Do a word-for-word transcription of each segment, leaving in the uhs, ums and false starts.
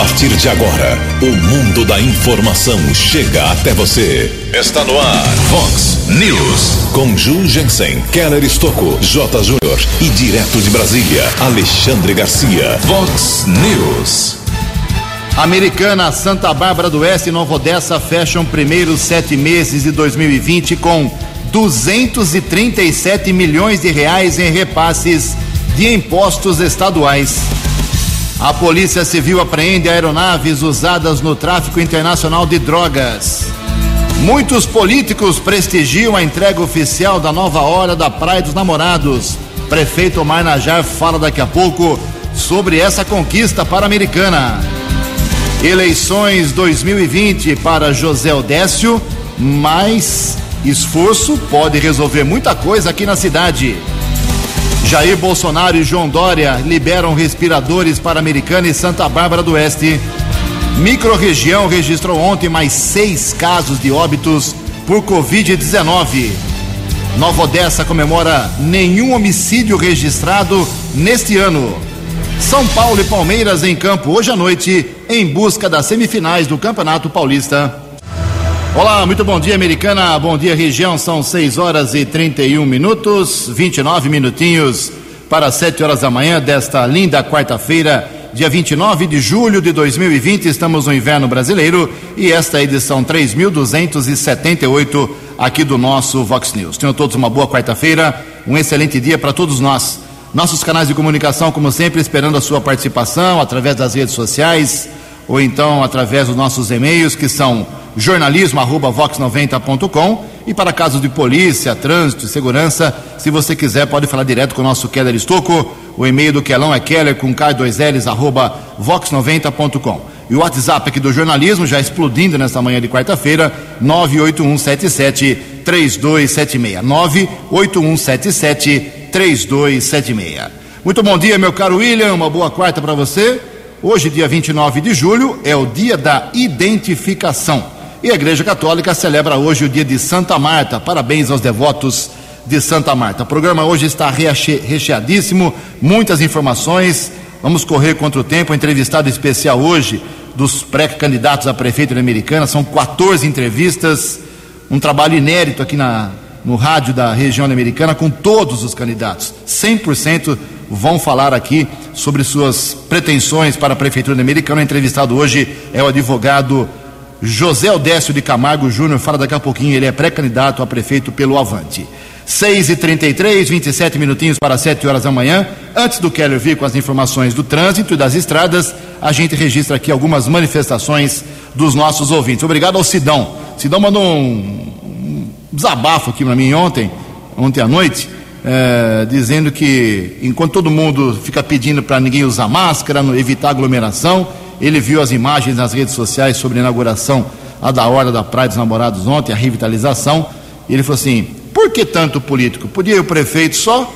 partir de agora, o mundo da informação chega até você. Está no ar, Vox News. Com Ju Jensen, Keller Stocco, J. Júnior e direto de Brasília, Alexandre Garcia. Vox News. Americana, Santa Bárbara do Oeste e Nova Odessa fecham primeiros sete meses de dois mil e vinte com duzentos e trinta e sete milhões de reais em repasses de impostos estaduais. A Polícia Civil apreende aeronaves usadas no tráfico internacional de drogas. Muitos políticos prestigiam a entrega oficial da nova hora da Praia dos Namorados. Prefeito Omar Najar fala daqui a pouco sobre essa conquista para a Americana. Eleições dois mil e vinte para José Odécio, mas esforço pode resolver muita coisa aqui na cidade. Jair Bolsonaro e João Dória liberam respiradores para Americana e Santa Bárbara do Oeste. Microrregião registrou ontem mais seis casos de óbitos por covid dezenove. Nova Odessa comemora nenhum homicídio registrado neste ano. São Paulo e Palmeiras em campo hoje à noite, em busca das semifinais do Campeonato Paulista. Olá, muito bom dia, Americana. Bom dia, região. São seis horas e trinta e um minutos, vinte e nove minutinhos para sete horas da manhã desta linda quarta-feira, dia vinte e nove de julho de dois mil e vinte. Estamos no inverno brasileiro e esta é a edição três mil duzentos e setenta e oito aqui do nosso Vox News. Tenham todos uma boa quarta-feira, um excelente dia para todos nós. Nossos canais de comunicação, como sempre, esperando a sua participação através das redes sociais ou então através dos nossos e-mails, que são jornalismo arroba vox noventa ponto com, e para casos de polícia, trânsito e segurança, se você quiser pode falar direto com o nosso Keller Stocco. O e-mail do Kelão é keller com k dois l's arroba vox noventa ponto com, e o WhatsApp aqui do jornalismo, já explodindo nesta manhã de quarta-feira, nove oito um sete sete três dois sete seis, nove oito um sete sete três dois sete seis. Muito bom dia, meu caro William, uma boa quarta para você. Hoje, dia vinte e nove de julho, é o dia da identificação. E a Igreja Católica celebra hoje o dia de Santa Marta. Parabéns aos devotos de Santa Marta. O programa hoje está recheadíssimo, muitas informações. Vamos correr contra o tempo. Entrevistado especial hoje dos pré-candidatos a prefeito da Americana. São quatorze entrevistas, um trabalho inédito aqui na, no rádio da região da Americana com todos os candidatos. cem por cento vão falar aqui sobre suas pretensões para a Prefeitura da Americana. O entrevistado hoje é o advogado José Odécio de Camargo Júnior, fala daqui a pouquinho, ele é pré-candidato a prefeito pelo Avante. seis e trinta e três, vinte e sete minutinhos para sete horas da manhã. Antes do Keller vir com as informações do trânsito e das estradas, a gente registra aqui algumas manifestações dos nossos ouvintes. Obrigado ao Sidão. Sidão mandou um desabafo aqui para mim ontem, ontem à noite, É, dizendo que enquanto todo mundo fica pedindo para ninguém usar máscara, evitar aglomeração, ele viu as imagens nas redes sociais sobre a inauguração a da hora da Praia dos Namorados ontem, a revitalização, e ele falou assim: por que tanto político? Podia o prefeito só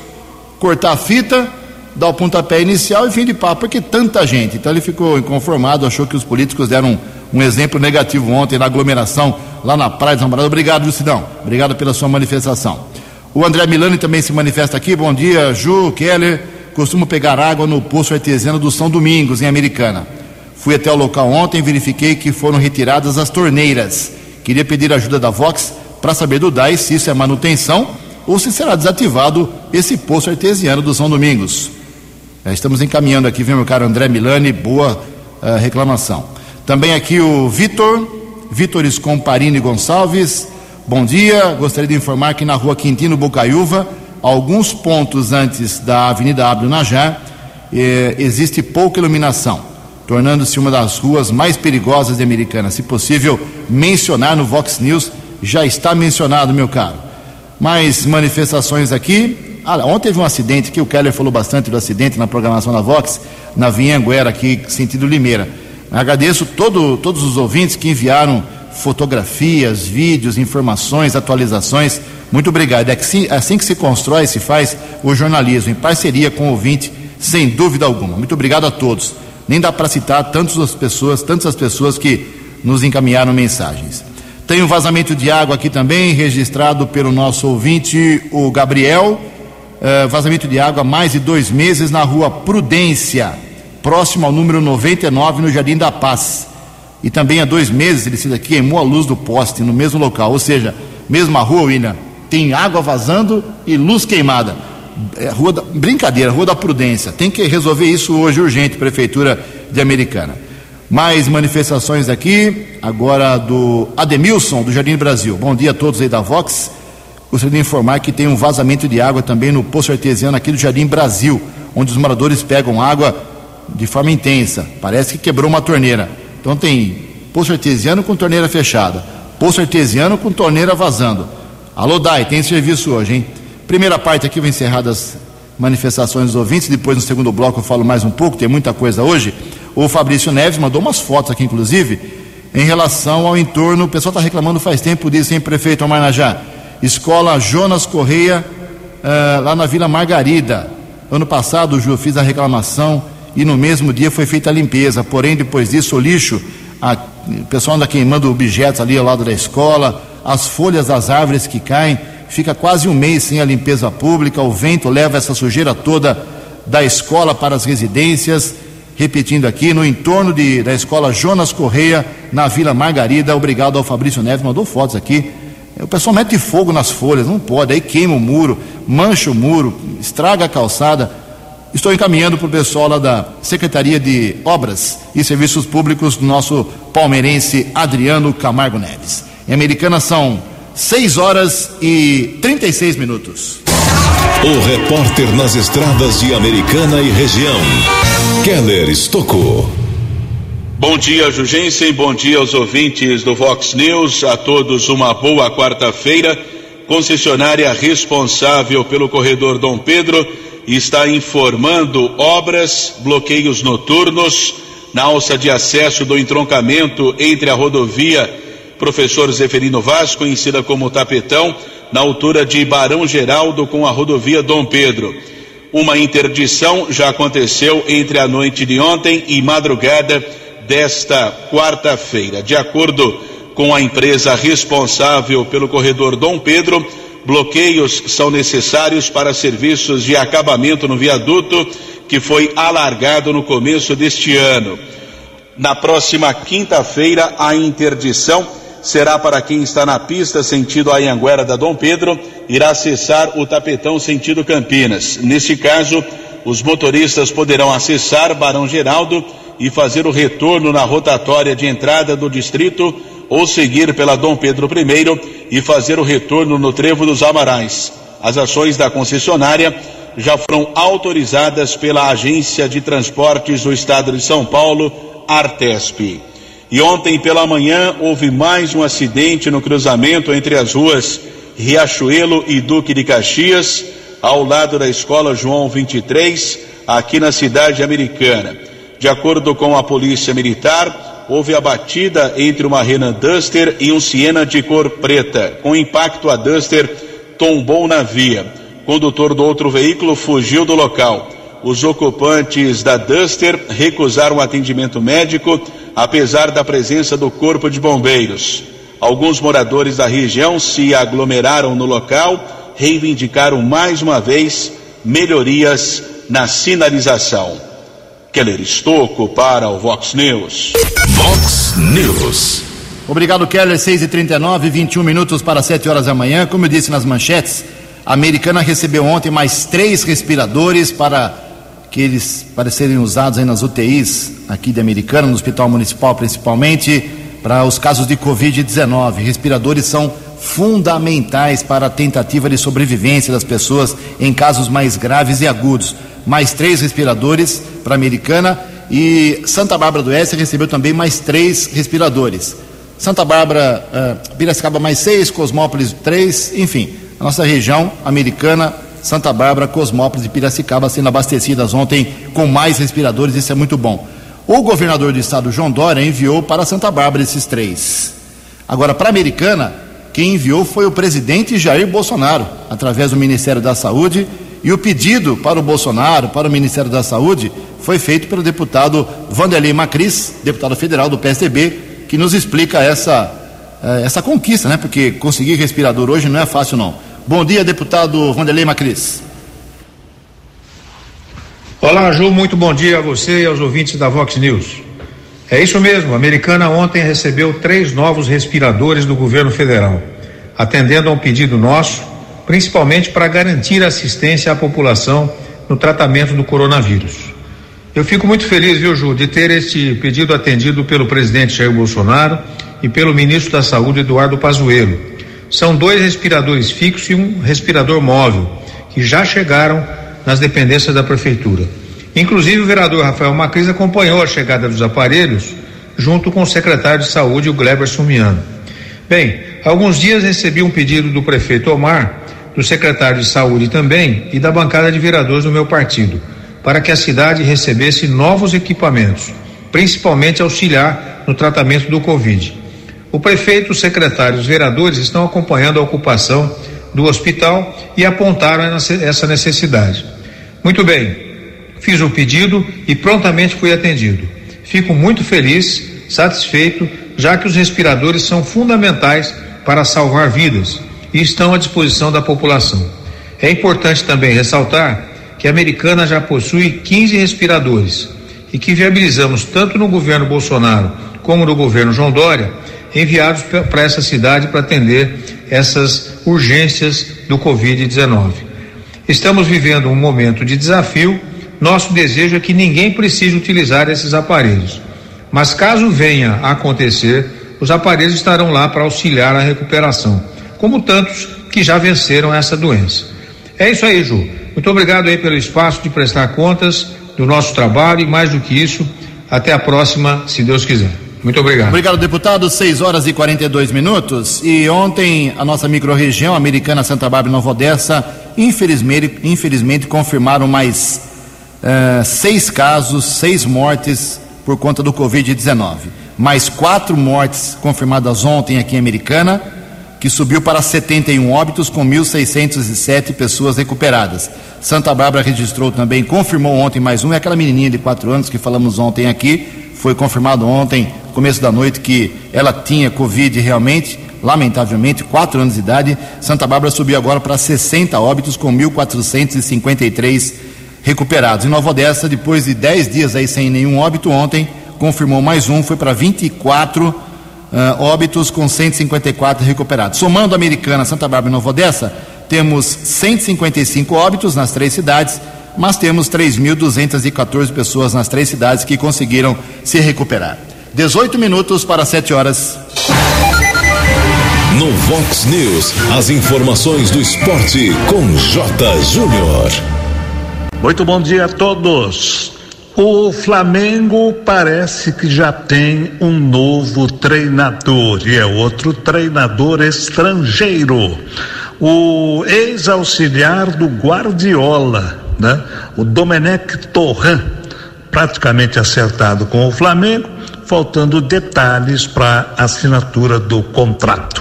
cortar a fita, dar o pontapé inicial e fim de papo, por que tanta gente? Então ele ficou inconformado, achou que os políticos deram um, um exemplo negativo ontem na aglomeração lá na Praia dos Namorados. Obrigado, Lucidão, obrigado pela sua manifestação. O André Milani também se manifesta aqui. Bom dia, Ju, Keller. Costumo pegar água no poço artesiano do São Domingos, em Americana. Fui até o local ontem e verifiquei que foram retiradas as torneiras. Queria pedir a ajuda da Vox para saber do D A I S se isso é manutenção ou se será desativado esse poço artesiano do São Domingos. Já estamos encaminhando aqui, viu, meu caro André Milani? Boa uh, reclamação. Também aqui o Vitor, Vitor Escomparini Gonçalves. Bom dia, gostaria de informar que na rua Quintino Bocaiúva, alguns pontos antes da Avenida Abdo Najar, eh, existe pouca iluminação, tornando-se uma das ruas mais perigosas de Americana. Se possível, mencionar no Vox News, já está mencionado, meu caro. Mais manifestações aqui. Ah, ontem teve um acidente que o Keller falou bastante do acidente na programação da Vox, na Vinhanguera, aqui, sentido Limeira. Agradeço todo, todos os ouvintes que enviaram fotografias, vídeos, informações, atualizações. Muito obrigado. É que, assim que se constrói, se faz o jornalismo, em parceria com o ouvinte, sem dúvida alguma. Muito obrigado a todos. Nem dá para citar tantas pessoas, tantas pessoas que nos encaminharam mensagens. Tem um vazamento de água aqui também, registrado pelo nosso ouvinte, o Gabriel. Uh, vazamento de água há mais de dois meses na rua Prudência. próximo ao número noventa e nove, no Jardim da Paz. E também há dois meses ele se queimou a luz do poste no mesmo local. Ou seja, mesma rua, William, tem água vazando e luz queimada. É, rua da, brincadeira, Rua da Prudência. Tem que resolver isso hoje, urgente, Prefeitura de Americana. Mais manifestações aqui, agora do Ademilson, do Jardim Brasil. Bom dia a todos aí da Vox. Gostaria de informar que tem um vazamento de água também no poço artesiano aqui do Jardim Brasil, onde os moradores pegam água de forma intensa. Parece que quebrou uma torneira. Então tem poço artesiano com torneira fechada, poço artesiano com torneira vazando. Alô, D A I, tem serviço hoje, hein? Primeira parte aqui, vou encerrar as manifestações dos ouvintes, depois no segundo bloco eu falo mais um pouco, tem muita coisa hoje. O Fabrício Neves mandou umas fotos aqui, inclusive, em relação ao entorno. O pessoal está reclamando faz tempo disso, hein, prefeito Omar Najar? Escola Jonas Correia, uh, lá na Vila Margarida. Ano passado, Ju, fiz a reclamação e no mesmo dia foi feita a limpeza, porém depois disso o lixo, a, o pessoal anda queimando objetos ali ao lado da escola, as folhas das árvores que caem, fica quase um mês sem a limpeza pública, o vento leva essa sujeira toda da escola para as residências. Repetindo aqui, no entorno de, da escola Jonas Correia, na Vila Margarida. Obrigado ao Fabrício Neves, mandou fotos aqui. O pessoal mete fogo nas folhas, não pode, aí queima o muro, mancha o muro, estraga a calçada. Estou encaminhando para o pessoal lá da Secretaria de Obras e Serviços Públicos do nosso palmeirense Adriano Camargo Neves. Em Americana são seis horas e trinta e seis minutos. O repórter nas estradas de Americana e região, Keller Stocco. Bom dia, Ju Jensen, bom dia aos ouvintes do Vox News. A todos uma boa quarta-feira. Concessionária responsável pelo corredor Dom Pedro está informando obras, bloqueios noturnos na alça de acesso do entroncamento entre a rodovia Professor Zeferino Vaz, conhecida como Tapetão, na altura de Barão Geraldo com a rodovia Dom Pedro. Uma interdição já aconteceu entre a noite de ontem e madrugada desta quarta-feira. De acordo com a empresa responsável pelo corredor Dom Pedro, bloqueios são necessários para serviços de acabamento no viaduto, que foi alargado no começo deste ano. Na próxima quinta-feira, a interdição será para quem está na pista sentido Anhanguera da Dom Pedro, irá acessar o Tapetão sentido Campinas. Nesse caso, os motoristas poderão acessar Barão Geraldo e fazer o retorno na rotatória de entrada do distrito, ou seguir pela Dom Pedro I e fazer o retorno no Trevo dos Amarais. As ações da concessionária já foram autorizadas pela Agência de Transportes do Estado de São Paulo, ARTESP. E ontem pela manhã houve mais um acidente no cruzamento entre as ruas Riachuelo e Duque de Caxias, ao lado da Escola João vinte e três, aqui na cidade americana. De acordo com a Polícia Militar, houve a batida entre uma Renault Duster e um Siena de cor preta. Com impacto, a Duster tombou na via. O condutor do outro veículo fugiu do local. Os ocupantes da Duster recusaram atendimento médico, apesar da presença do Corpo de Bombeiros. Alguns moradores da região se aglomeraram no local, reivindicaram mais uma vez melhorias na sinalização. Keller Stocco para o Vox News. Vox News. Obrigado, Keller. seis e trinta e nove, vinte e um minutos para sete horas da manhã. Como eu disse nas manchetes, a Americana recebeu ontem mais três respiradores para que eles para serem usados aí nas U T Is aqui de Americana, no Hospital Municipal principalmente, para os casos de covid dezenove. Respiradores são fundamentais para a tentativa de sobrevivência das pessoas em casos mais graves e agudos. Mais três respiradores para a Americana, e Santa Bárbara do Oeste recebeu também mais três respiradores. Santa Bárbara, uh, Piracicaba mais seis, Cosmópolis três, enfim, a nossa região Americana, Santa Bárbara, Cosmópolis e Piracicaba sendo abastecidas ontem com mais respiradores, isso é muito bom. O governador do estado, João Dória, enviou para Santa Bárbara esses três. Agora, para a Americana, quem enviou foi o presidente Jair Bolsonaro, através do Ministério da Saúde. E o pedido para o Bolsonaro, para o Ministério da Saúde, foi feito pelo deputado Vanderlei Macris, deputado federal do P S D B, que nos explica essa, essa conquista, né? Porque conseguir respirador hoje não é fácil, não. Bom dia, deputado Vanderlei Macris. Olá, Ju, muito bom dia a você e aos ouvintes da Vox News. É isso mesmo, a Americana ontem recebeu três novos respiradores do governo federal, atendendo a um pedido nosso, principalmente para garantir assistência à população no tratamento do coronavírus. Eu fico muito feliz, viu, Ju, de ter este pedido atendido pelo presidente Jair Bolsonaro e pelo ministro da Saúde, Eduardo Pazuello. São dois respiradores fixos e um respirador móvel, que já chegaram nas dependências da prefeitura. Inclusive o vereador Rafael Macris acompanhou a chegada dos aparelhos junto com o secretário de saúde, o Gleber Sumiano. Bem, há alguns dias recebi um pedido do prefeito Omar, do secretário de saúde também e da bancada de vereadores do meu partido, para que a cidade recebesse novos equipamentos, principalmente auxiliar no tratamento do Covid. O prefeito, o secretário e os vereadores estão acompanhando a ocupação do hospital e apontaram essa necessidade. Muito bem, fiz o pedido e prontamente fui atendido. Fico muito feliz, satisfeito, já que os respiradores são fundamentais para salvar vidas e estão à disposição da população. É importante também ressaltar que a Americana já possui quinze respiradores e que viabilizamos tanto no governo Bolsonaro como no governo João Dória, enviados para essa cidade para atender essas urgências do covid dezenove. Estamos vivendo um momento de desafio. Nosso desejo é que ninguém precise utilizar esses aparelhos, mas caso venha a acontecer, os aparelhos estarão lá para auxiliar a recuperação, como tantos que já venceram essa doença. É isso aí, Ju. Muito obrigado aí pelo espaço de prestar contas do nosso trabalho e, mais do que isso, até a próxima, se Deus quiser. Muito obrigado. Obrigado, deputado. seis horas e quarenta e dois minutos. E ontem a nossa microrregião, Americana, Santa Bárbara e Nova Odessa, infelizmente, infelizmente confirmaram mais uh, seis casos, seis mortes por conta do covid dezenove. Mais quatro mortes confirmadas ontem aqui em Americana, que subiu para setenta e um óbitos, com mil seiscentos e sete pessoas recuperadas. Santa Bárbara registrou também, confirmou ontem mais um, é aquela menininha de quatro anos que falamos ontem aqui, foi confirmado ontem, começo da noite, que ela tinha Covid realmente, lamentavelmente, quatro anos de idade. Santa Bárbara subiu agora para sessenta óbitos, com mil quatrocentos e cinquenta e três recuperados. Em Nova Odessa, depois de dez dias aí sem nenhum óbito, ontem confirmou mais um, foi para vinte e quatro Uh, óbitos, com cento e cinquenta e quatro recuperados. Somando Americana, Santa Bárbara e Nova Odessa, temos cento e cinquenta e cinco óbitos nas três cidades, mas temos três mil duzentos e quatorze pessoas nas três cidades que conseguiram se recuperar. dezoito minutos para sete horas. No Vox News, as informações do esporte com J. Júnior. Muito bom dia a todos. O Flamengo parece que já tem um novo treinador, e é outro treinador estrangeiro, o ex-auxiliar do Guardiola, né? O Domènec Torrent, praticamente acertado com o Flamengo, faltando detalhes para a assinatura do contrato.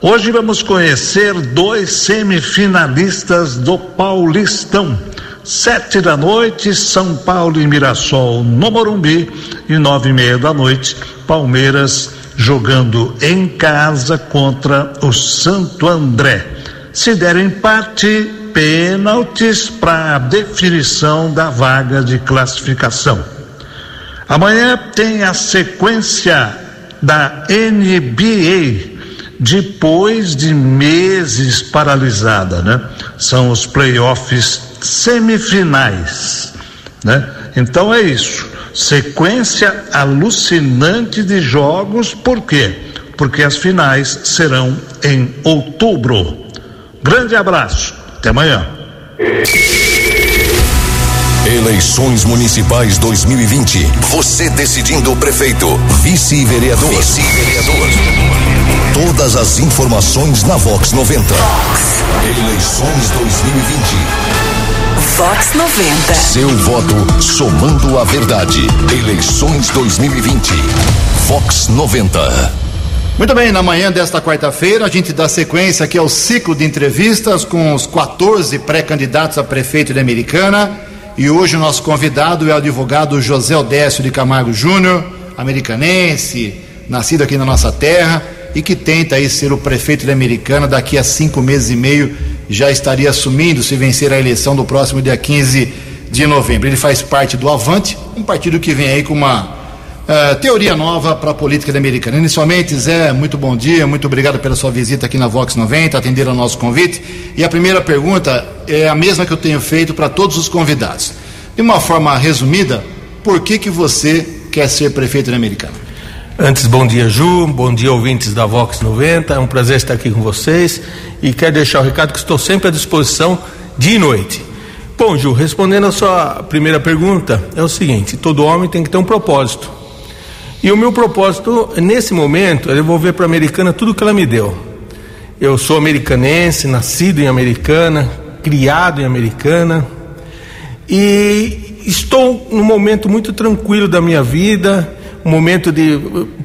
Hoje vamos conhecer dois semifinalistas do Paulistão. Sete da noite, São Paulo e Mirassol no Morumbi, e nove e meia da noite, Palmeiras jogando em casa contra o Santo André. Se der empate, pênaltis para a definição da vaga de classificação. Amanhã tem a sequência da N B A. Depois de meses paralisada, né? São os playoffs semifinais, né? Então é isso, sequência alucinante de jogos. Por quê? Porque as finais serão em outubro. Grande abraço, até amanhã. Eleições Municipais dois mil e vinte. Você decidindo o prefeito, vice-vereador. Vice-vereador. Todas as informações na Vox noventa. Vox. Eleições dois mil e vinte. Vox noventa. Seu voto somando a verdade. Eleições dois mil e vinte. Vox noventa. Muito bem, na manhã desta quarta-feira a gente dá sequência aqui ao ciclo de entrevistas com os quatorze pré-candidatos a prefeito de Americana. E hoje o nosso convidado é o advogado José Odécio de Camargo Júnior, americanense, nascido aqui na nossa terra, e que tenta aí ser o prefeito da Americana. Daqui a cinco meses e meio já estaria assumindo, se vencer a eleição do próximo dia quinze de novembro. Ele faz parte do Avante, um partido que vem aí com uma uh, teoria nova para a política americana. Inicialmente, Zé, muito bom dia, muito obrigado pela sua visita aqui na Vox noventa, atender ao nosso convite. E a primeira pergunta é a mesma que eu tenho feito para todos os convidados. De uma forma resumida, por que que você quer ser prefeito da Americana? Antes, bom dia, Ju, bom dia, ouvintes da Vox noventa, é um prazer estar aqui com vocês e quero deixar o recado que estou sempre à disposição, dia e noite. Bom, Ju, respondendo a sua primeira pergunta, é o seguinte: todo homem tem que ter um propósito, e o meu propósito nesse momento é devolver para a Americana tudo que ela me deu. Eu sou americanense, nascido em Americana, criado em Americana, e estou num momento muito tranquilo da minha vida, um momento de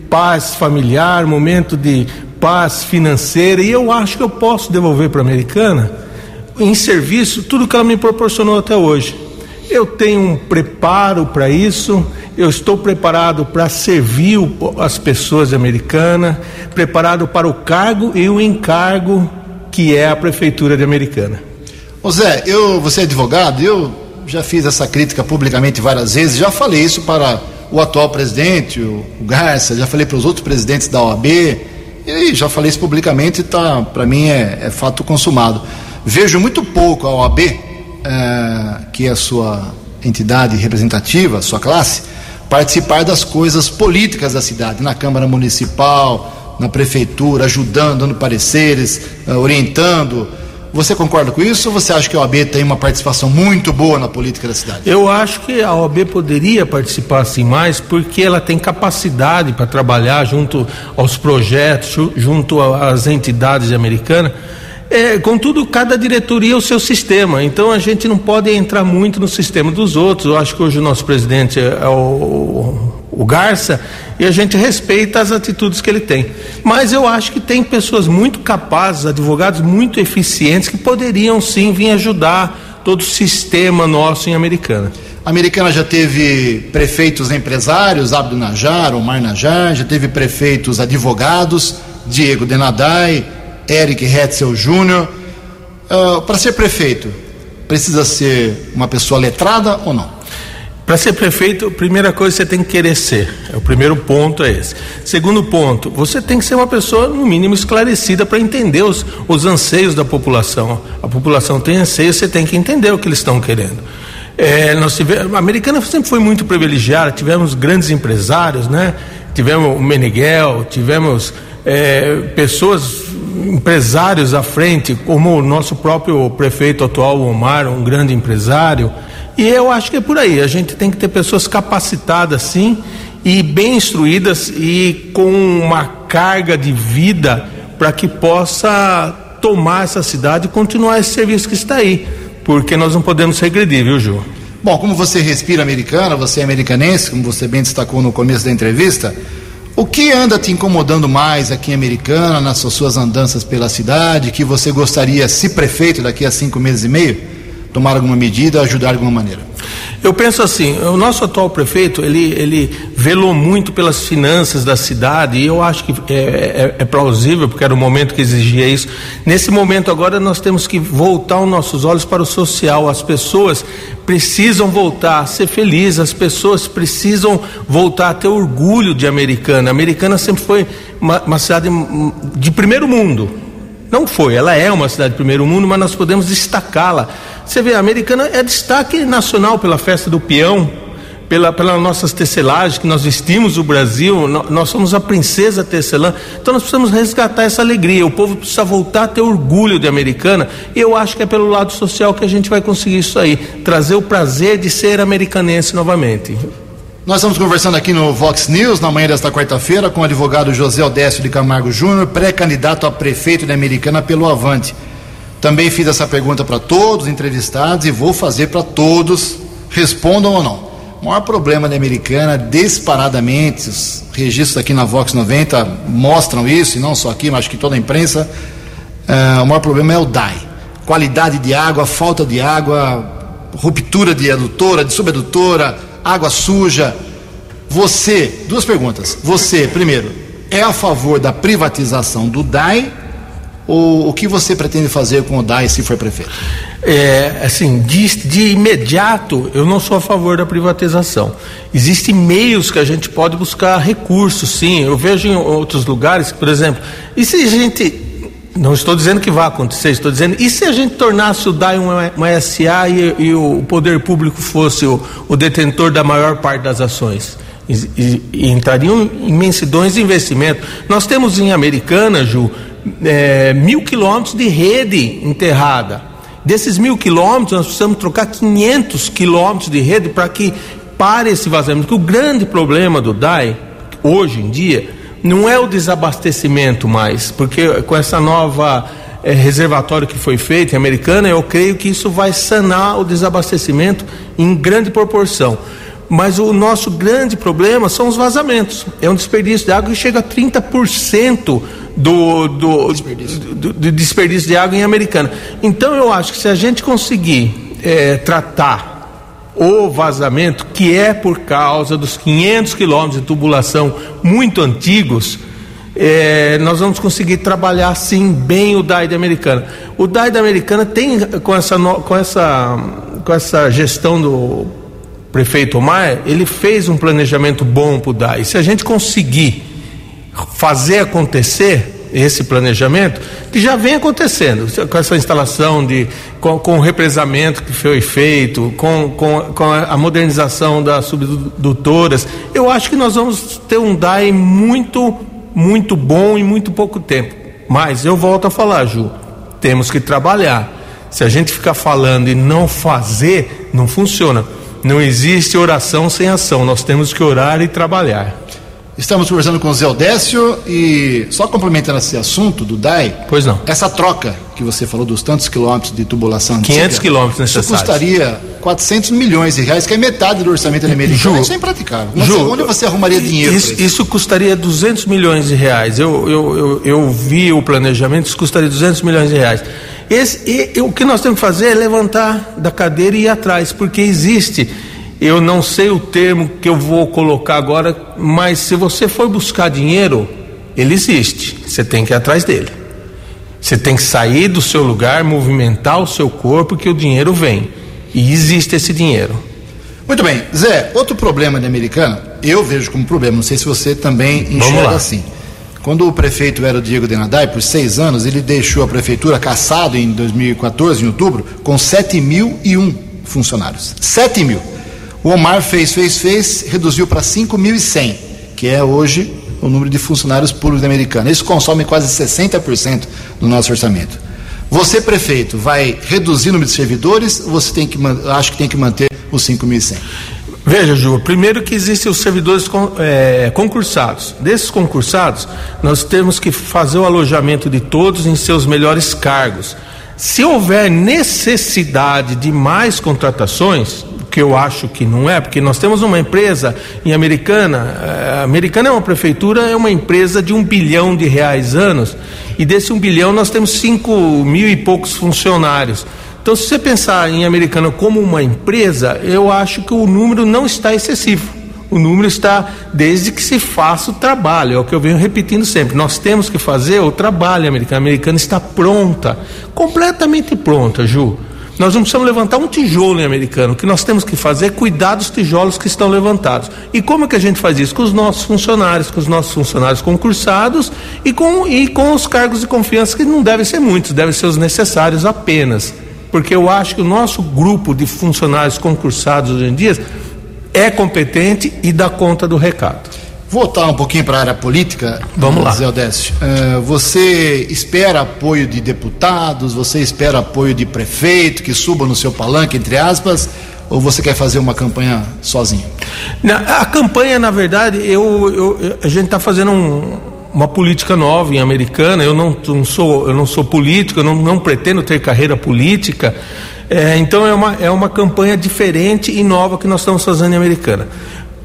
paz familiar, um momento de paz financeira, e eu acho que eu posso devolver para a Americana, em serviço, tudo que ela me proporcionou até hoje. Eu tenho um preparo para isso, eu estou preparado para servir as pessoas da Americana, preparado para o cargo e o encargo que é a Prefeitura de Americana. Ô Zé, eu, você é advogado, eu já fiz essa crítica publicamente várias vezes, já falei isso para o atual presidente, o Garça, já falei para os outros presidentes da O A B, e já falei isso publicamente, tá, para mim é, é fato consumado. Vejo muito pouco a O A B, é, que é a sua entidade representativa, sua classe, participar das coisas políticas da cidade, na Câmara Municipal, na Prefeitura, ajudando, dando pareceres, orientando. Você concorda com isso ou você acha que a O A B tem uma participação muito boa na política da cidade? Eu acho que a O A B poderia participar assim mais, porque ela tem capacidade para trabalhar junto aos projetos, junto às entidades americanas. É, contudo, cada diretoria é o seu sistema, então a gente não pode entrar muito no sistema dos outros. Eu acho que hoje o nosso presidente é o, o Garça, e a gente respeita as atitudes que ele tem, mas eu acho que tem pessoas muito capazes, advogados muito eficientes, que poderiam sim vir ajudar todo o sistema nosso em Americana. A Americana já teve prefeitos empresários, Abdo Najar, Omar Najar, já teve prefeitos advogados, Diego Denadai, Eric Hetzel Júnior. Uh, para ser prefeito, precisa ser uma pessoa letrada ou não? Para ser prefeito, a primeira coisa que você tem que querer ser. O primeiro ponto é esse. Segundo ponto, você tem que ser uma pessoa, no mínimo, esclarecida para entender os, os anseios da população. A população tem anseios, você tem que entender o que eles estão querendo. É, nós tivemos, a Americana sempre foi muito privilegiada, tivemos grandes empresários, né? Tivemos o Meneghel, tivemos é, pessoas... empresários à frente, como o nosso próprio prefeito atual, Omar, um grande empresário, e eu acho que é por aí. A gente tem que ter pessoas capacitadas sim, e bem instruídas e com uma carga de vida para que possa tomar essa cidade e continuar esse serviço que está aí, porque nós não podemos regredir, viu, Ju? Bom, como você respira Americana, você é americanense, como você bem destacou no começo da entrevista, o que anda te incomodando mais aqui em Americana, nas suas andanças pela cidade, que você gostaria, se prefeito, daqui a cinco meses e meio, tomar alguma medida, ajudar de alguma maneira? Eu penso assim, o nosso atual prefeito, ele, ele velou muito pelas finanças da cidade, e eu acho que é, é, é plausível, porque era o momento que exigia isso. Nesse momento agora, nós temos que voltar os nossos olhos para o social. As pessoas precisam voltar a ser felizes, as pessoas precisam voltar a ter orgulho de Americana. A Americana sempre foi uma, uma cidade de primeiro mundo. Não foi, ela é uma cidade de primeiro mundo, mas nós podemos destacá-la. Você vê, a Americana é destaque nacional pela festa do peão, pela, pela nossas tecelagens, que nós vestimos o Brasil, nós somos a princesa tecelã, então nós precisamos resgatar essa alegria. O povo precisa voltar a ter orgulho de Americana, e eu acho que é pelo lado social que a gente vai conseguir isso aí, trazer o prazer de ser americanense novamente. Nós estamos conversando aqui no Vox News, na manhã desta quarta-feira, com o advogado José Odécio de Camargo Júnior, pré-candidato a prefeito da Americana pelo Avante. Também fiz essa pergunta para todos os entrevistados e vou fazer para todos, respondam ou não. O maior problema da Americana, disparadamente, os registros aqui na Vox noventa mostram isso, e não só aqui, mas acho que toda a imprensa, uh, o maior problema é o D A E. Qualidade de água, falta de água, ruptura de adutora, de subadutora, água suja. Você, duas perguntas. Você, primeiro, é a favor da privatização do D A E ou o que você pretende fazer com o D A I se for prefeito? É, assim, de, de imediato eu não sou a favor da privatização. Existem meios que a gente pode buscar recursos, sim. Eu vejo em outros lugares, por exemplo, e se a gente... Não estou dizendo que vai acontecer, estou dizendo... E se a gente tornasse o D A I uma, uma S A e, e o poder público fosse o, o detentor da maior parte das ações? E, e, e entrariam imensidões de investimento. Nós temos em Americana, Ju, é, mil quilômetros de rede enterrada. Desses mil quilômetros, nós precisamos trocar quinhentos quilômetros de rede para que pare esse vazamento. Porque o grande problema do D A I, hoje em dia... Não é o desabastecimento mais, porque com essa nova é, reservatório que foi feito em Americana, eu creio que isso vai sanar o desabastecimento em grande proporção. Mas o nosso grande problema são os vazamentos. É um desperdício de água que chega a trinta por cento do, do, desperdício. do, do desperdício de água em Americana. Então eu acho que se a gente conseguir é, tratar o vazamento, que é por causa dos quinhentos quilômetros de tubulação muito antigos, é, nós vamos conseguir trabalhar sim bem o D A I da Americana. O D A I da Americana tem, com essa, com essa, com essa gestão do prefeito Omar, ele fez um planejamento bom para o D A I. Se a gente conseguir fazer acontecer esse planejamento, que já vem acontecendo, com essa instalação de, com, com o represamento que foi feito, com, com, com a modernização das subdutoras, eu acho que nós vamos ter um D A E muito, muito bom em muito pouco tempo. Mas eu volto a falar, Ju, temos que trabalhar. Se a gente ficar falando e não fazer, não funciona. Não existe oração sem ação, nós temos que orar e trabalhar. Estamos conversando com o Zé Odécio e só complementando esse assunto do D A I. Pois não. Essa troca que você falou dos tantos quilômetros de tubulação. quinhentos quilômetros necessários. Isso custaria quatrocentos milhões de reais, que é metade do orçamento da Americana. Isso é impraticável. Mas Ju, onde você arrumaria dinheiro? Isso, isso? isso custaria duzentos milhões de reais. Eu, eu, eu, eu vi o planejamento, isso custaria duzentos milhões de reais. Esse, e, e, o que nós temos que fazer é levantar da cadeira e ir atrás, porque existe... Eu não sei o termo que eu vou colocar agora, mas se você for buscar dinheiro, ele existe. Você tem que ir atrás dele. Você tem que sair do seu lugar, movimentar o seu corpo, que o dinheiro vem. E existe esse dinheiro. Muito bem. Zé, outro problema de Americana, eu vejo como problema, não sei se você também enxerga assim. Quando o prefeito era o Diego Denadai, por seis anos, ele deixou a prefeitura, cassado em dois mil e quatorze, em outubro, com sete mil e um funcionários. sete mil. O Omar fez, fez, fez, reduziu para cinco mil e cem, que é hoje o número de funcionários públicos da Americana. Isso consome quase sessenta por cento do nosso orçamento. Você, prefeito, vai reduzir o número de servidores ou você tem que, acho que tem que manter os cinco mil e cem? Veja, Ju, primeiro que existem os servidores é, concursados. Desses concursados, nós temos que fazer o alojamento de todos em seus melhores cargos. Se houver necessidade de mais contratações... que eu acho que não é, porque nós temos uma empresa em Americana, a Americana é uma prefeitura, é uma empresa de um bilhão de reais anos, e desse um bilhão nós temos cinco mil e poucos funcionários. Então, se você pensar em Americana como uma empresa, eu acho que o número não está excessivo. O número está desde que se faça o trabalho, é o que eu venho repetindo sempre. Nós temos que fazer o trabalho americano. A Americana está pronta, completamente pronta, Ju. Nós não precisamos levantar um tijolo em Americana. O que nós temos que fazer é cuidar dos tijolos que estão levantados. E como é que a gente faz isso? Com os nossos funcionários, com os nossos funcionários concursados e com, e com os cargos de confiança, que não devem ser muitos, devem ser os necessários apenas. Porque eu acho que o nosso grupo de funcionários concursados hoje em dia é competente e dá conta do recado. Voltar um pouquinho para a área política, vamos lá, Zé Odécio. Uh, você espera apoio de deputados, você espera apoio de prefeito que suba no seu palanque, entre aspas, ou você quer fazer uma campanha sozinho? Na, a campanha, na verdade, eu, eu, a gente está fazendo um, uma política nova em Americana. Eu não, não, sou, eu não sou político, eu não, não pretendo ter carreira política. É, então é uma, é uma campanha diferente e nova que nós estamos fazendo em Americana.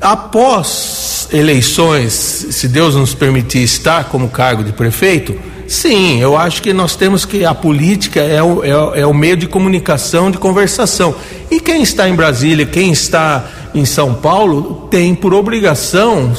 Após eleições, se Deus nos permitir estar como cargo de prefeito, Sim, eu acho que nós temos que... A política é o, é, é o meio de comunicação, de conversação. E quem está em Brasília, quem está em São Paulo, tem por obrigação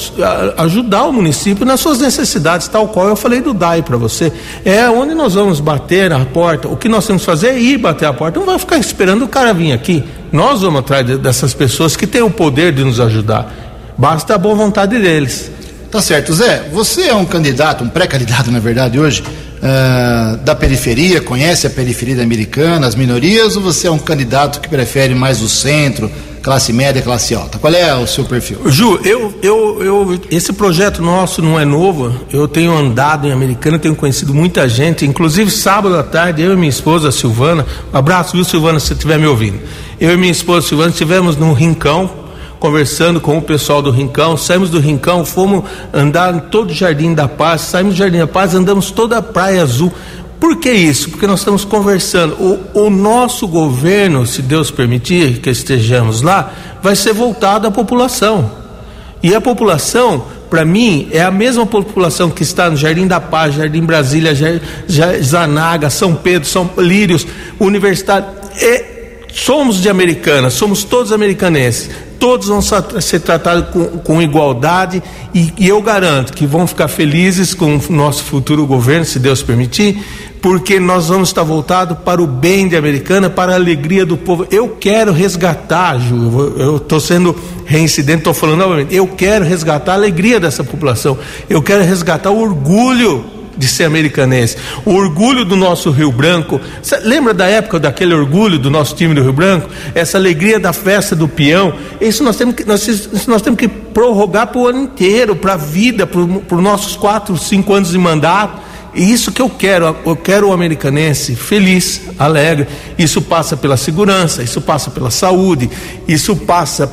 ajudar o município nas suas necessidades, tal qual eu falei do D A I para você. É onde nós vamos bater a porta. O que nós temos que fazer é ir bater a porta. Não vai ficar esperando o cara vir aqui. Nós vamos atrás dessas pessoas que têm o poder de nos ajudar. Basta a boa vontade deles. Tá certo, Zé, você é um candidato, um pré-candidato na verdade hoje, uh, da periferia, conhece a periferia americana, as minorias, ou você é um candidato que prefere mais o centro, classe média, classe alta? Qual é o seu perfil? Ju, eu, eu, eu, esse projeto nosso não é novo, eu tenho andado em Americana, tenho conhecido muita gente, inclusive sábado à tarde, eu e minha esposa, a Silvana, um abraço, viu Silvana, se você estiver me ouvindo, eu e minha esposa, Silvana, estivemos num rincão, conversando com o pessoal do Rincão, saímos do Rincão, fomos andar em todo o Jardim da Paz, saímos do Jardim da Paz, andamos toda a Praia Azul. Por que isso? Porque nós estamos conversando. O, o nosso governo, se Deus permitir que estejamos lá, vai ser voltado à população. E a população, para mim, é a mesma população que está no Jardim da Paz, Jardim Brasília, Jardim Zanaga, São Pedro, São Lírios, Universidade. É, somos de Americana, somos todos americanenses. Todos vão ser tratados com, com igualdade e, e eu garanto que vão ficar felizes com o nosso futuro governo, se Deus permitir, porque nós vamos estar voltados para o bem de Americana, para a alegria do povo. Eu quero resgatar, Ju, eu estou sendo reincidente, estou falando novamente, eu quero resgatar a alegria dessa população, eu quero resgatar o orgulho de ser americanense, o orgulho do nosso Rio Branco. Cê lembra da época daquele orgulho do nosso time do Rio Branco, essa alegria da festa do peão? Isso nós temos que, nós, isso nós temos que prorrogar para o ano inteiro, para a vida, para os nossos quatro, cinco anos de mandato. E isso que eu quero, eu quero o americanense feliz, alegre. Isso passa pela segurança, isso passa pela saúde, isso passa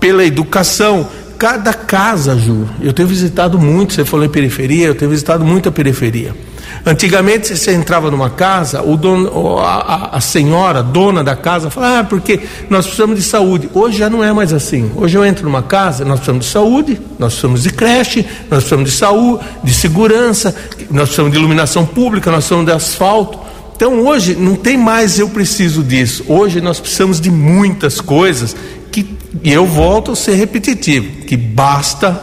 pela educação. Cada casa, Ju, eu tenho visitado muito, você falou em periferia, eu tenho visitado muito a periferia. Antigamente, se você entrava numa casa, o dono, a, a senhora, dona da casa, falava, ah, porque nós precisamos de saúde. Hoje já não é mais assim. Hoje eu entro numa casa, nós precisamos de saúde, nós precisamos de creche, nós precisamos de saúde, de segurança, nós precisamos de iluminação pública, nós precisamos de asfalto. Então hoje não tem mais eu preciso disso. Hoje nós precisamos de muitas coisas. Que, e eu volto a ser repetitivo, que basta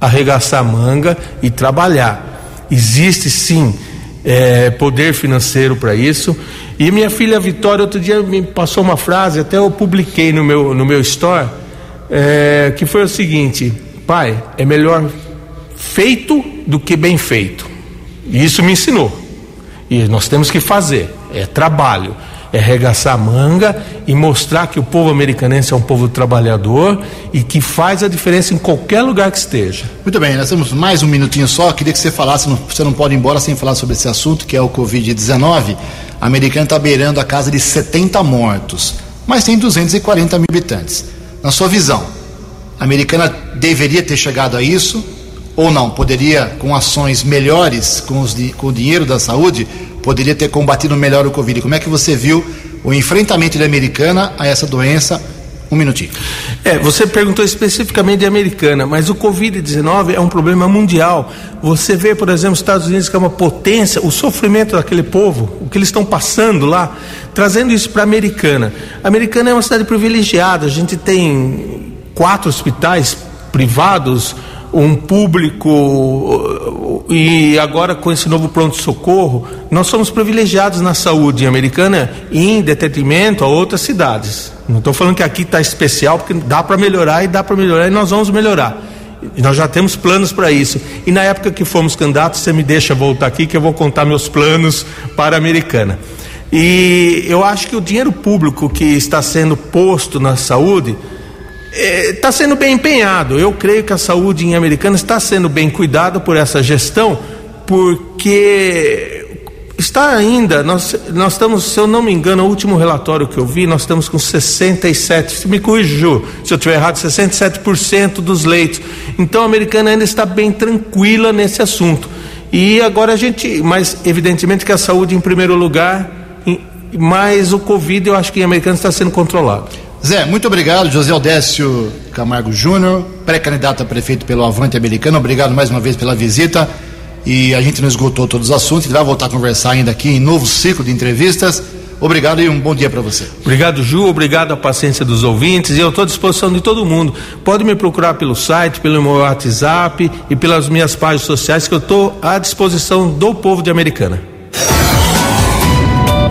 arregaçar a manga e trabalhar. Existe sim é, poder financeiro para isso. E minha filha Vitória outro dia me passou uma frase, até eu publiquei no meu, no meu store, é, que foi o seguinte: pai, é melhor feito do que bem feito. E isso me ensinou, e nós temos que fazer, é trabalho, é arregaçar a manga e mostrar que o povo americanense é um povo trabalhador e que faz a diferença em qualquer lugar que esteja. Muito bem, nós temos mais um minutinho só, queria que você falasse, você não pode ir embora sem falar sobre esse assunto, que é o covid dezenove. A Americana está beirando a casa de setenta mortos, mas tem duzentos e quarenta mil habitantes. Na sua visão, a Americana deveria ter chegado a isso ou não? Poderia, com ações melhores, com, os, com o dinheiro da saúde, poderia ter combatido melhor o Covid. Como é que você viu o enfrentamento da Americana a essa doença? Um minutinho. É, você perguntou especificamente de Americana, mas o covid dezenove é um problema mundial. Você vê, por exemplo, os Estados Unidos, que é uma potência, o sofrimento daquele povo, o que eles estão passando lá, trazendo isso para a Americana. A Americana é uma cidade privilegiada, a gente tem quatro hospitais privados, um público, e agora com esse novo pronto-socorro, nós somos privilegiados na saúde americana em detrimento a outras cidades. Não estou falando que aqui está especial, porque dá para melhorar e dá para melhorar e nós vamos melhorar. Nós já temos planos para isso. E na época que fomos candidatos, você me deixa voltar aqui que eu vou contar meus planos para a Americana. E eu acho que o dinheiro público que está sendo posto na saúde está sendo bem empenhado. Eu creio que a saúde em Americana está sendo bem cuidada por essa gestão, porque está ainda, nós, nós estamos, se eu não me engano, o último relatório que eu vi, nós estamos com sessenta e sete, me corrija, Ju, se eu estiver errado, sessenta e sete por cento dos leitos. Então a Americana ainda está bem tranquila nesse assunto. E agora a gente, mas evidentemente que a saúde em primeiro lugar, mas o Covid eu acho que em Americana está sendo controlado. Zé, muito obrigado. José Odécio Camargo Júnior, pré-candidato a prefeito pelo Avante Americano, obrigado mais uma vez pela visita. e a gente não esgotou todos os assuntos. Ele vai voltar a conversar ainda aqui em novo ciclo de entrevistas. Obrigado e um bom dia para você. Obrigado, Ju, obrigado à paciência dos ouvintes, e eu estou à disposição de todo mundo. Pode me procurar pelo site, pelo meu WhatsApp e pelas minhas páginas sociais, que eu estou à disposição do povo de Americana.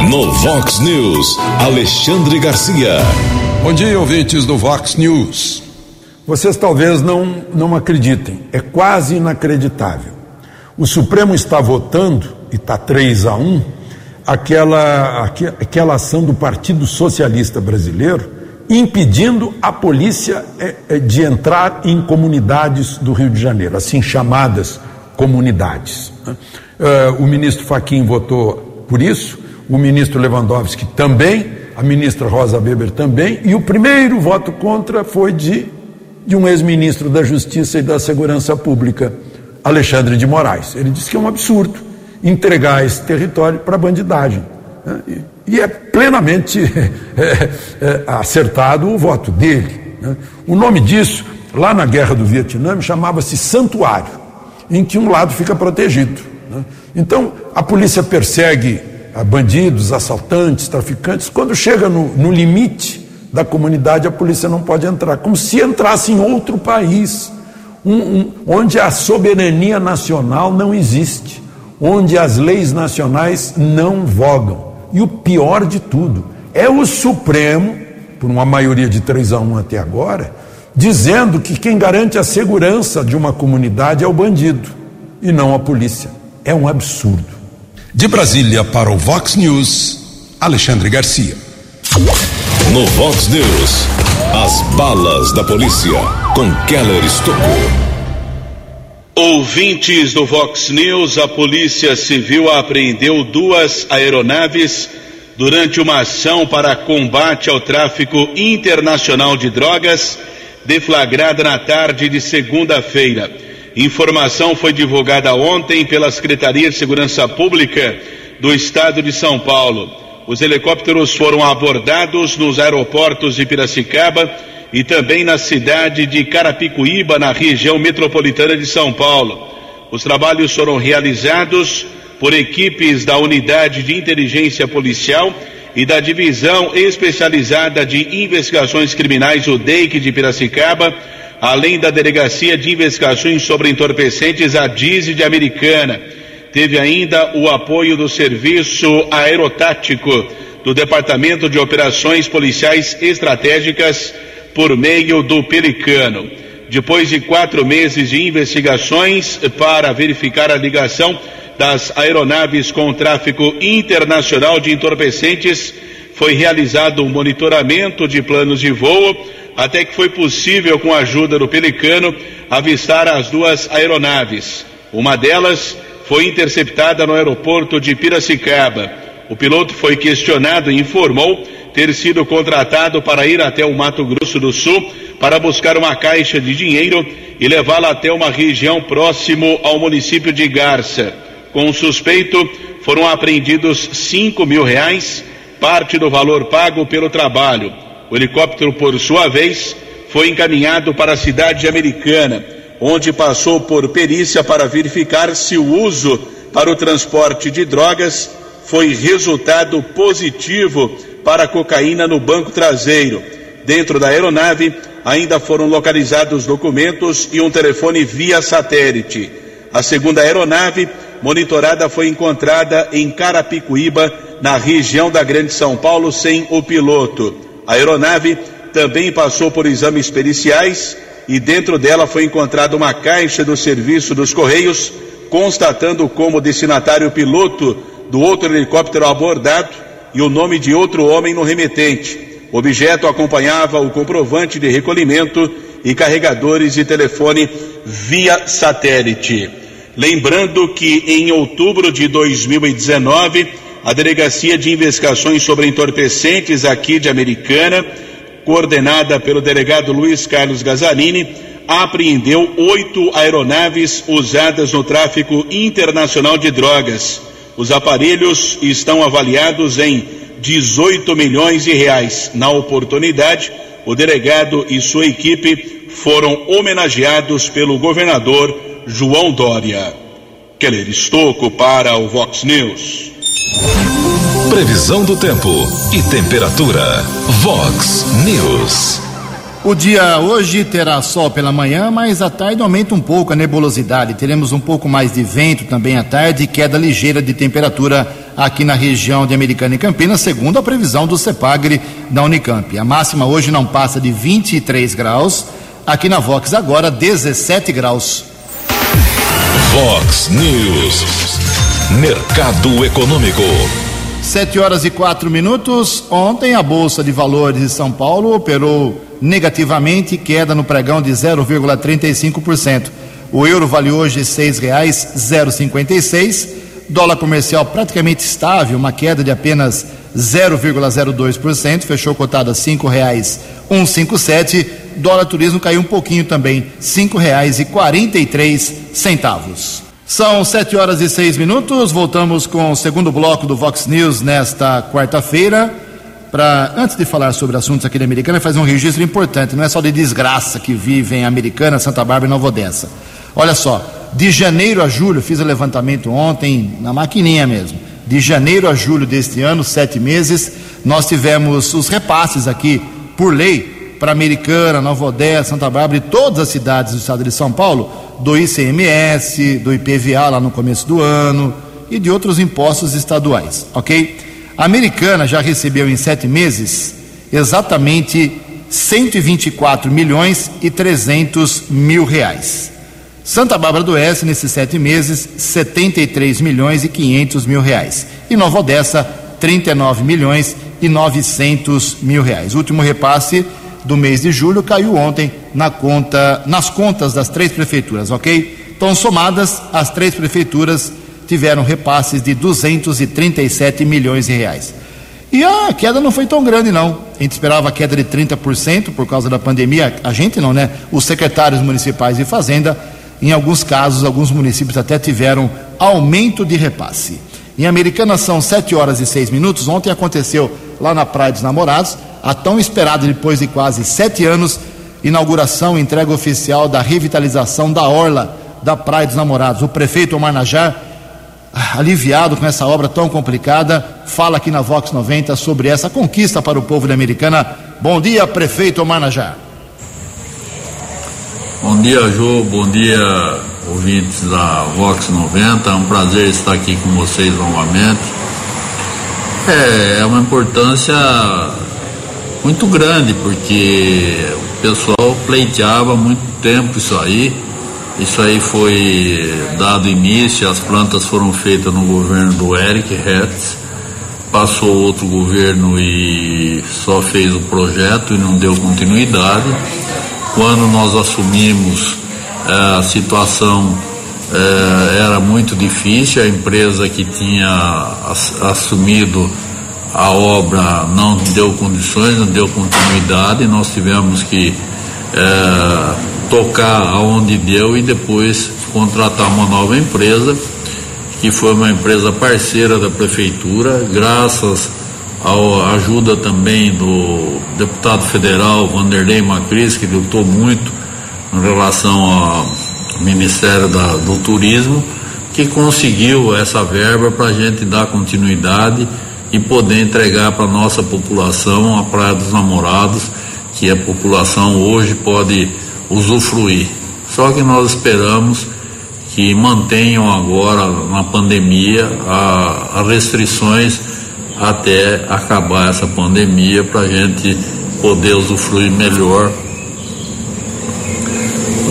No Vox News, Alexandre Garcia. Bom dia, ouvintes do Vox News. Vocês talvez não, não acreditem, é quase inacreditável. O Supremo está votando, e está três a um, Aquela, aquela ação do Partido Socialista Brasileiro impedindo a polícia de entrar em comunidades do Rio de Janeiro, assim chamadas comunidades. O ministro Fachin votou por isso, o ministro Lewandowski também, a ministra Rosa Weber também, e o primeiro voto contra foi de, de um ex-ministro da Justiça e da Segurança Pública, Alexandre de Moraes. Ele disse que é um absurdo entregar esse território para a bandidagem, né? E, e é plenamente é, é, acertado o voto dele, né? O nome disso, lá na Guerra do Vietnã, chamava-se santuário, em que um lado fica protegido, né? Então, a polícia persegue bandidos, assaltantes, traficantes. Quando chega no, no limite da comunidade, a polícia não pode entrar, como se entrasse em outro país, um, um, onde a soberania nacional não existe, onde as leis nacionais não vogam. E o pior de tudo, é o Supremo, por uma maioria de três a um até agora, dizendo que quem garante a segurança de uma comunidade é o bandido, e não a polícia. É um absurdo. De Brasília para o Vox News, Alexandre Garcia. No Vox News, as balas da polícia, com Keller Stocco. Ouvintes do Vox News, a Polícia Civil apreendeu duas aeronaves durante uma ação para combate ao tráfico internacional de drogas, deflagrada na tarde de segunda-feira. Informação foi divulgada ontem pela Secretaria de Segurança Pública do Estado de São Paulo. Os helicópteros foram abordados nos aeroportos de Piracicaba e também na cidade de Carapicuíba, na região metropolitana de São Paulo. Os trabalhos foram realizados por equipes da Unidade de Inteligência Policial e da Divisão Especializada de Investigações Criminais, o DEIC de Piracicaba, além da Delegacia de Investigações sobre Entorpecentes, a DISE de Americana. Teve ainda o apoio do Serviço Aerotático do Departamento de Operações Policiais Estratégicas, por meio do Pelicano. Depois de quatro meses de investigações para verificar a ligação das aeronaves com o tráfico internacional de entorpecentes, foi realizado um monitoramento de planos de voo, até que foi possível, com a ajuda do Pelicano, avistar as duas aeronaves. Uma delas foi interceptada no aeroporto de Piracicaba. O piloto foi questionado e informou ter sido contratado para ir até o Mato Grosso do Sul para buscar uma caixa de dinheiro e levá-la até uma região próximo ao município de Garça. Com o suspeito, foram apreendidos cinco mil reais, parte do valor pago pelo trabalho. O helicóptero, por sua vez, foi encaminhado para a cidade de Americana, onde passou por perícia para verificar se o uso para o transporte de drogas foi resultado positivo para cocaína no banco traseiro. Dentro da aeronave ainda foram localizados documentos e um telefone via satélite. A segunda aeronave monitorada foi encontrada em Carapicuíba, na região da Grande São Paulo, sem o piloto. A aeronave também passou por exames periciais e dentro dela foi encontrada uma caixa do serviço dos Correios, constatando como destinatário o piloto do outro helicóptero abordado e o nome de outro homem no remetente. O objeto acompanhava o comprovante de recolhimento e carregadores de telefone via satélite. Lembrando que em outubro de dois mil e dezenove, a Delegacia de Investigações sobre Entorpecentes aqui de Americana, coordenada pelo delegado Luiz Carlos Gazzanini, apreendeu oito aeronaves usadas no tráfico internacional de drogas. Os aparelhos estão avaliados em dezoito milhões de reais. Na oportunidade, o delegado e sua equipe foram homenageados pelo governador João Dória. Keller Stocco para o Vox News. Previsão do tempo e temperatura. Vox News. O dia hoje terá sol pela manhã, mas à tarde aumenta um pouco a nebulosidade. Teremos um pouco mais de vento também à tarde e queda ligeira de temperatura aqui na região de Americana e Campinas, segundo a previsão do CEPAGRE da Unicamp. A máxima hoje não passa de vinte e três graus. Aqui na Vox agora, dezessete graus. Vox News, mercado econômico. sete horas e quatro minutos. Ontem a Bolsa de Valores de São Paulo operou negativamente, queda no pregão de zero vírgula trinta e cinco por cento. O euro vale hoje seis reais e cinquenta e seis centavos. Dólar comercial praticamente estável, uma queda de apenas zero vírgula zero dois por cento, fechou cotado a cinco reais e cento e cinquenta e sete centavos. Dólar turismo caiu um pouquinho também, cinco reais e quarenta e três centavos. São sete horas e seis minutos, voltamos com o segundo bloco do Vox News nesta quarta-feira. Pra, antes de falar sobre assuntos aqui da Americana, fazer um registro importante, não é só de desgraça que vivem Americana, Santa Bárbara e Nova Odessa. Olha só, de janeiro a julho, fiz o levantamento ontem, na maquininha mesmo, de janeiro a julho deste ano, sete meses, nós tivemos os repasses aqui, por lei, para Americana, Nova Odessa, Santa Bárbara e todas as cidades do estado de São Paulo, do I C M S, do I P V A lá no começo do ano e de outros impostos estaduais, ok? A Americana já recebeu em sete meses exatamente cento e vinte e quatro milhões e trezentos mil reais. Santa Bárbara do Oeste, nesses sete meses, setenta e três milhões e quinhentos mil reais. E Nova Odessa, trinta e nove milhões e novecentos mil reais. O último repasse do mês de julho caiu ontem na conta, nas contas das três prefeituras, ok? Então, somadas, as três prefeituras tiveram repasses de duzentos e trinta e sete milhões de reais. E a queda não foi tão grande, não. A gente esperava a queda de trinta por cento por causa da pandemia. A gente não, né? Os secretários municipais de Fazenda, em alguns casos, alguns municípios até tiveram aumento de repasse. Em Americana são sete horas e seis minutos. Ontem aconteceu lá na Praia dos Namorados a tão esperada, depois de quase sete anos, inauguração e entrega oficial da revitalização da orla da Praia dos Namorados. O prefeito Omar Najar, aliviado com essa obra tão complicada, fala aqui na Vox noventa sobre essa conquista para o povo da Americana. Bom dia, prefeito Omar Najar. Bom dia, Ju, bom dia, ouvintes da Vox noventa. É um prazer estar aqui com vocês novamente. É, é uma importância muito grande, porque o pessoal pleiteava há muito tempo isso aí. Isso aí foi dado início, as plantas foram feitas no governo do Eric Hetzel, passou outro governo e só fez o projeto e não deu continuidade. Quando nós assumimos, a situação era muito difícil, a empresa que tinha assumido a obra não deu condições, não deu continuidade, nós tivemos que é, tocar aonde deu e depois contratar uma nova empresa, que foi uma empresa parceira da prefeitura, graças à ajuda também do deputado federal Vanderlei Macris, que lutou muito em relação ao Ministério da, do Turismo, que conseguiu essa verba para a gente dar continuidade e poder entregar para a nossa população a Praia dos Namorados, que a população hoje pode usufruir. Só que nós esperamos que mantenham agora, na pandemia, as restrições até acabar essa pandemia, para a gente poder usufruir melhor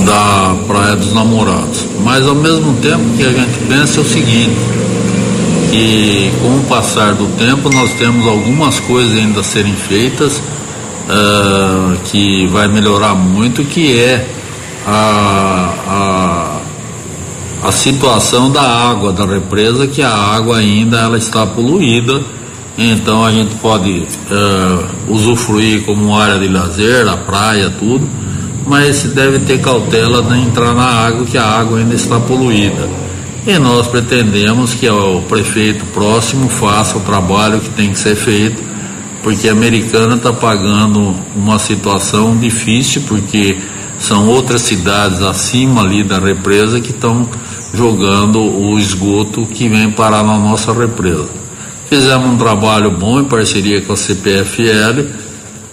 da Praia dos Namorados. Mas, ao mesmo tempo, que a gente pensa é o seguinte: e com o passar do tempo nós temos algumas coisas ainda a serem feitas, uh, que vai melhorar muito, que é a, a, a situação da água da represa, que a água ainda ela está poluída. Então a gente pode uh, usufruir como área de lazer, a praia, tudo, mas deve ter cautela de entrar na água, que a água ainda está poluída. E nós pretendemos que o prefeito próximo faça o trabalho que tem que ser feito, porque a Americana está pagando uma situação difícil, porque são outras cidades acima ali da represa que estão jogando o esgoto que vem parar na nossa represa. Fizemos um trabalho bom em parceria com a C P F L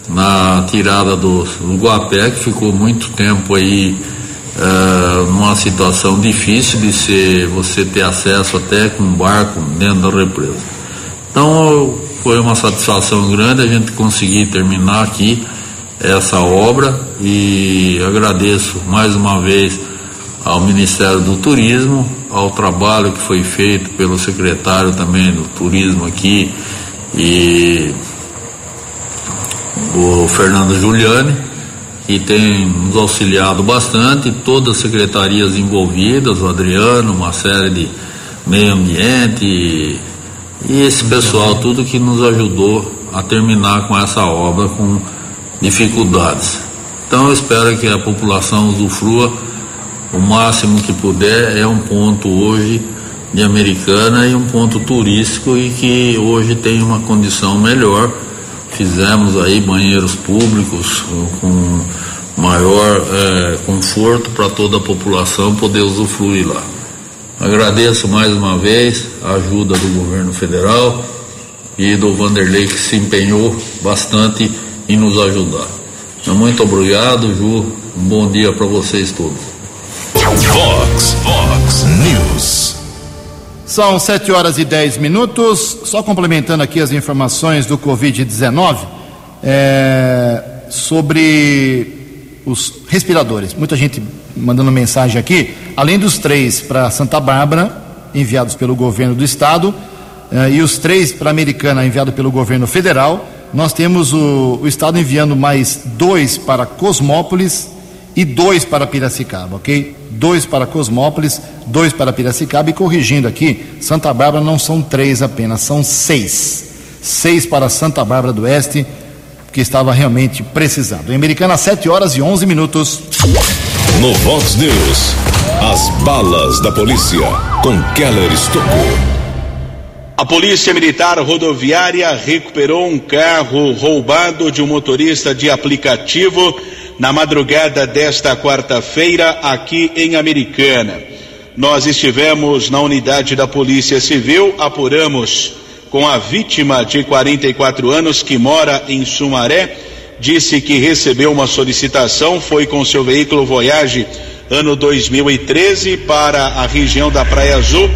na tirada do, do Guapé, que ficou muito tempo aí uh, numa situação difícil de ser, você ter acesso até com um barco dentro da represa. Então foi uma satisfação grande a gente conseguir terminar aqui essa obra, e agradeço mais uma vez ao Ministério do Turismo, ao trabalho que foi feito pelo secretário também do Turismo aqui, e o Fernando Giuliani, que tem nos auxiliado bastante, todas as secretarias envolvidas, o Adriano, uma série de meio ambiente, e, e esse pessoal, tudo que nos ajudou a terminar com essa obra com dificuldades. Então eu espero que a população usufrua o máximo que puder. É um ponto hoje de Americana e um ponto turístico, e que hoje tem uma condição melhor. Fizemos aí banheiros públicos com maior é, conforto para toda a população poder usufruir lá. Agradeço mais uma vez a ajuda do governo federal e do Vanderlei, que se empenhou bastante em nos ajudar. Então, muito obrigado, Ju. Um bom dia para vocês todos. Vox, Vox News. São sete horas e dez minutos. Só complementando aqui as informações do covid dezenove, é, sobre os respiradores. Muita gente mandando mensagem aqui. Além dos três para Santa Bárbara, enviados pelo governo do estado, é, e os três para Americana, enviado pelo governo federal, nós temos o, o estado enviando mais dois para Cosmópolis e dois para Piracicaba, ok? Dois para Cosmópolis, dois para Piracicaba, e corrigindo aqui, Santa Bárbara não são três apenas, são seis. Seis para Santa Bárbara do Oeste, que estava realmente precisando. Em Americana, sete horas e onze minutos. No Vox News, as balas da polícia, com Keller Stocco. A Polícia Militar Rodoviária recuperou um carro roubado de um motorista de aplicativo na madrugada desta quarta-feira, aqui em Americana. Nós estivemos na unidade da Polícia Civil, apuramos com a vítima de quarenta e quatro anos, que mora em Sumaré, disse que recebeu uma solicitação, foi com seu veículo Voyage ano dois mil e treze para a região da Praia Azul.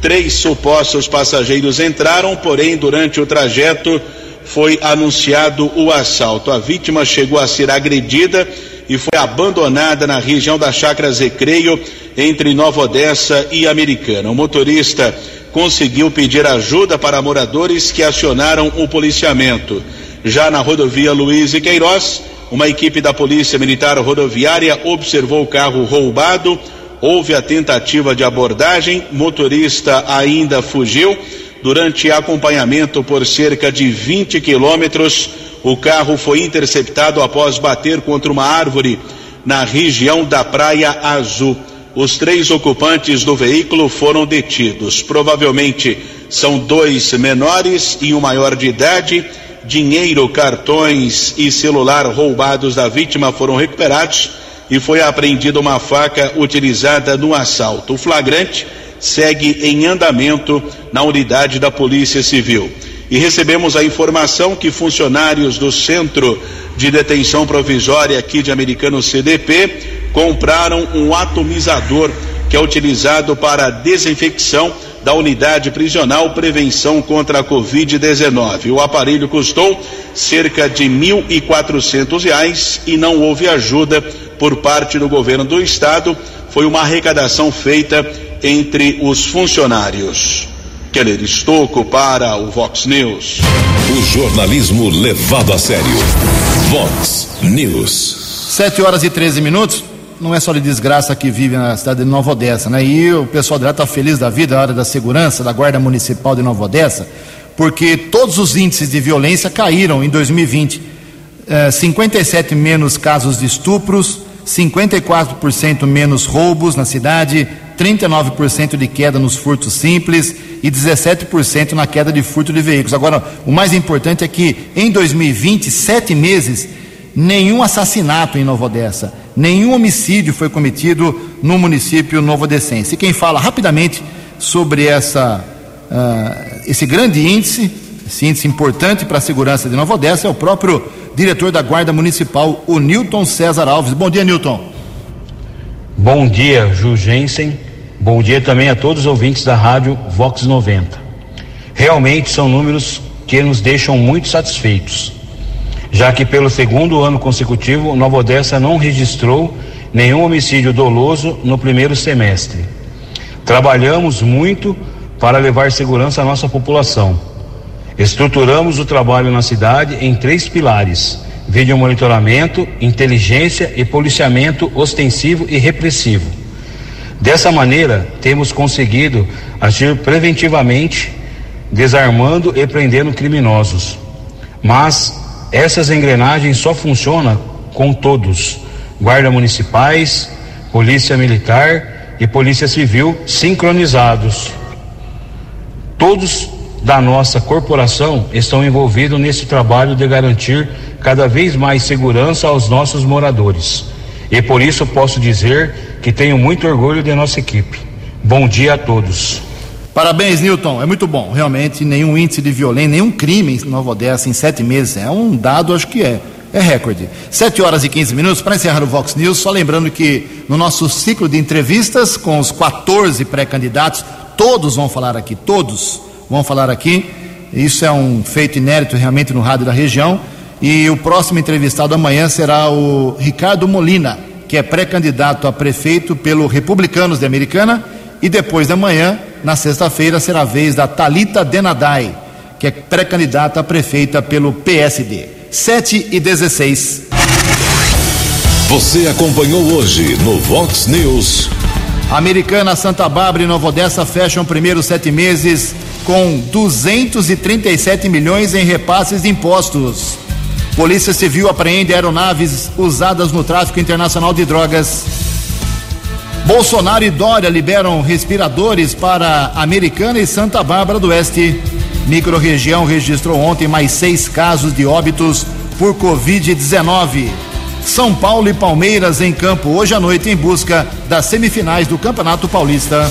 Três supostos passageiros entraram, porém durante o trajeto foi anunciado o assalto. A vítima chegou a ser agredida e foi abandonada na região da Chácara Recreio, entre Nova Odessa e Americana. O motorista conseguiu pedir ajuda para moradores que acionaram o policiamento. Já na rodovia Luiz e Queiroz, uma equipe da Polícia Militar Rodoviária observou o carro roubado, houve a tentativa de abordagem, motorista ainda fugiu. Durante acompanhamento por cerca de vinte quilômetros, o carro foi interceptado após bater contra uma árvore na região da Praia Azul. Os três ocupantes do veículo foram detidos. Provavelmente são dois menores e um maior de idade. Dinheiro, cartões e celular roubados da vítima foram recuperados e foi apreendida uma faca utilizada no assalto. O flagrante segue em andamento na unidade da Polícia Civil. E recebemos a informação que funcionários do Centro de Detenção Provisória aqui de Americana, C D P, compraram um atomizador que é utilizado para a desinfecção da unidade prisional, prevenção contra a covid dezenove. O aparelho custou cerca de mil e quatrocentos reais e não houve ajuda por parte do governo do estado. Foi uma arrecadação feita entre os funcionários. Keller Stocco para o Vox News. O jornalismo levado a sério. Vox News. sete horas e treze minutos. Não é só de desgraça que vive na cidade de Nova Odessa, né? E o pessoal de lá está feliz da vida, a área da segurança, da Guarda Municipal de Nova Odessa, porque todos os índices de violência caíram em dois mil e vinte. É, cinquenta e sete menos casos de estupros, cinquenta e quatro por cento menos roubos na cidade, trinta e nove por cento de queda nos furtos simples e dezessete por cento na queda de furto de veículos. Agora, o mais importante é que em dois mil e vinte, sete meses, nenhum assassinato em Nova Odessa, Nenhum homicídio foi cometido no município novodecense. E quem fala rapidamente sobre essa, uh, esse grande índice, esse índice importante para a segurança de Nova Odessa, é o próprio diretor da Guarda Municipal, o Newton César Alves. Bom dia, Newton. Bom dia, Ju Jensen. Bom dia também a todos os ouvintes da rádio Vox noventa. Realmente são números que nos deixam muito satisfeitos, já que pelo segundo ano consecutivo, Nova Odessa não registrou nenhum homicídio doloso no primeiro semestre. Trabalhamos muito para levar segurança à nossa população. Estruturamos o trabalho na cidade em três pilares: vídeo monitoramento, inteligência e policiamento ostensivo e repressivo. Dessa maneira, temos conseguido agir preventivamente, desarmando e prendendo criminosos. Mas essas engrenagens só funcionam com todos: guardas municipais, polícia militar e polícia civil sincronizados. Todos da nossa corporação estão envolvidos nesse trabalho de garantir cada vez mais segurança aos nossos moradores. E por isso posso dizer que tenho muito orgulho de nossa equipe. Bom dia a todos. Parabéns, Newton, é muito bom. Realmente, nenhum índice de violência, nenhum crime em Nova Odessa em sete meses. É um dado, acho que é, é recorde. sete horas e quinze minutos, para encerrar o Vox News, só lembrando que no nosso ciclo de entrevistas com os quatorze pré-candidatos, todos vão falar aqui, todos vão falar aqui. Isso é um feito inédito realmente no rádio da região. E o próximo entrevistado amanhã será o Ricardo Molina, que é pré-candidato a prefeito pelo Republicanos de Americana. E depois da manhã, na sexta-feira, será a vez da Thalita Denadai, que é pré-candidata a prefeita pelo P S D. sete e dezesseis. Você acompanhou hoje no Vox News. Americana, Santa Bárbara e Nova Odessa fecham primeiros sete meses com duzentos e trinta e sete milhões em repasses de impostos. Polícia Civil apreende aeronaves usadas no tráfico internacional de drogas. Bolsonaro e Dória liberam respiradores para Americana e Santa Bárbara do Oeste. Microrregião registrou ontem mais seis casos de óbitos por covid dezenove. São Paulo e Palmeiras em campo hoje à noite em busca das semifinais do Campeonato Paulista.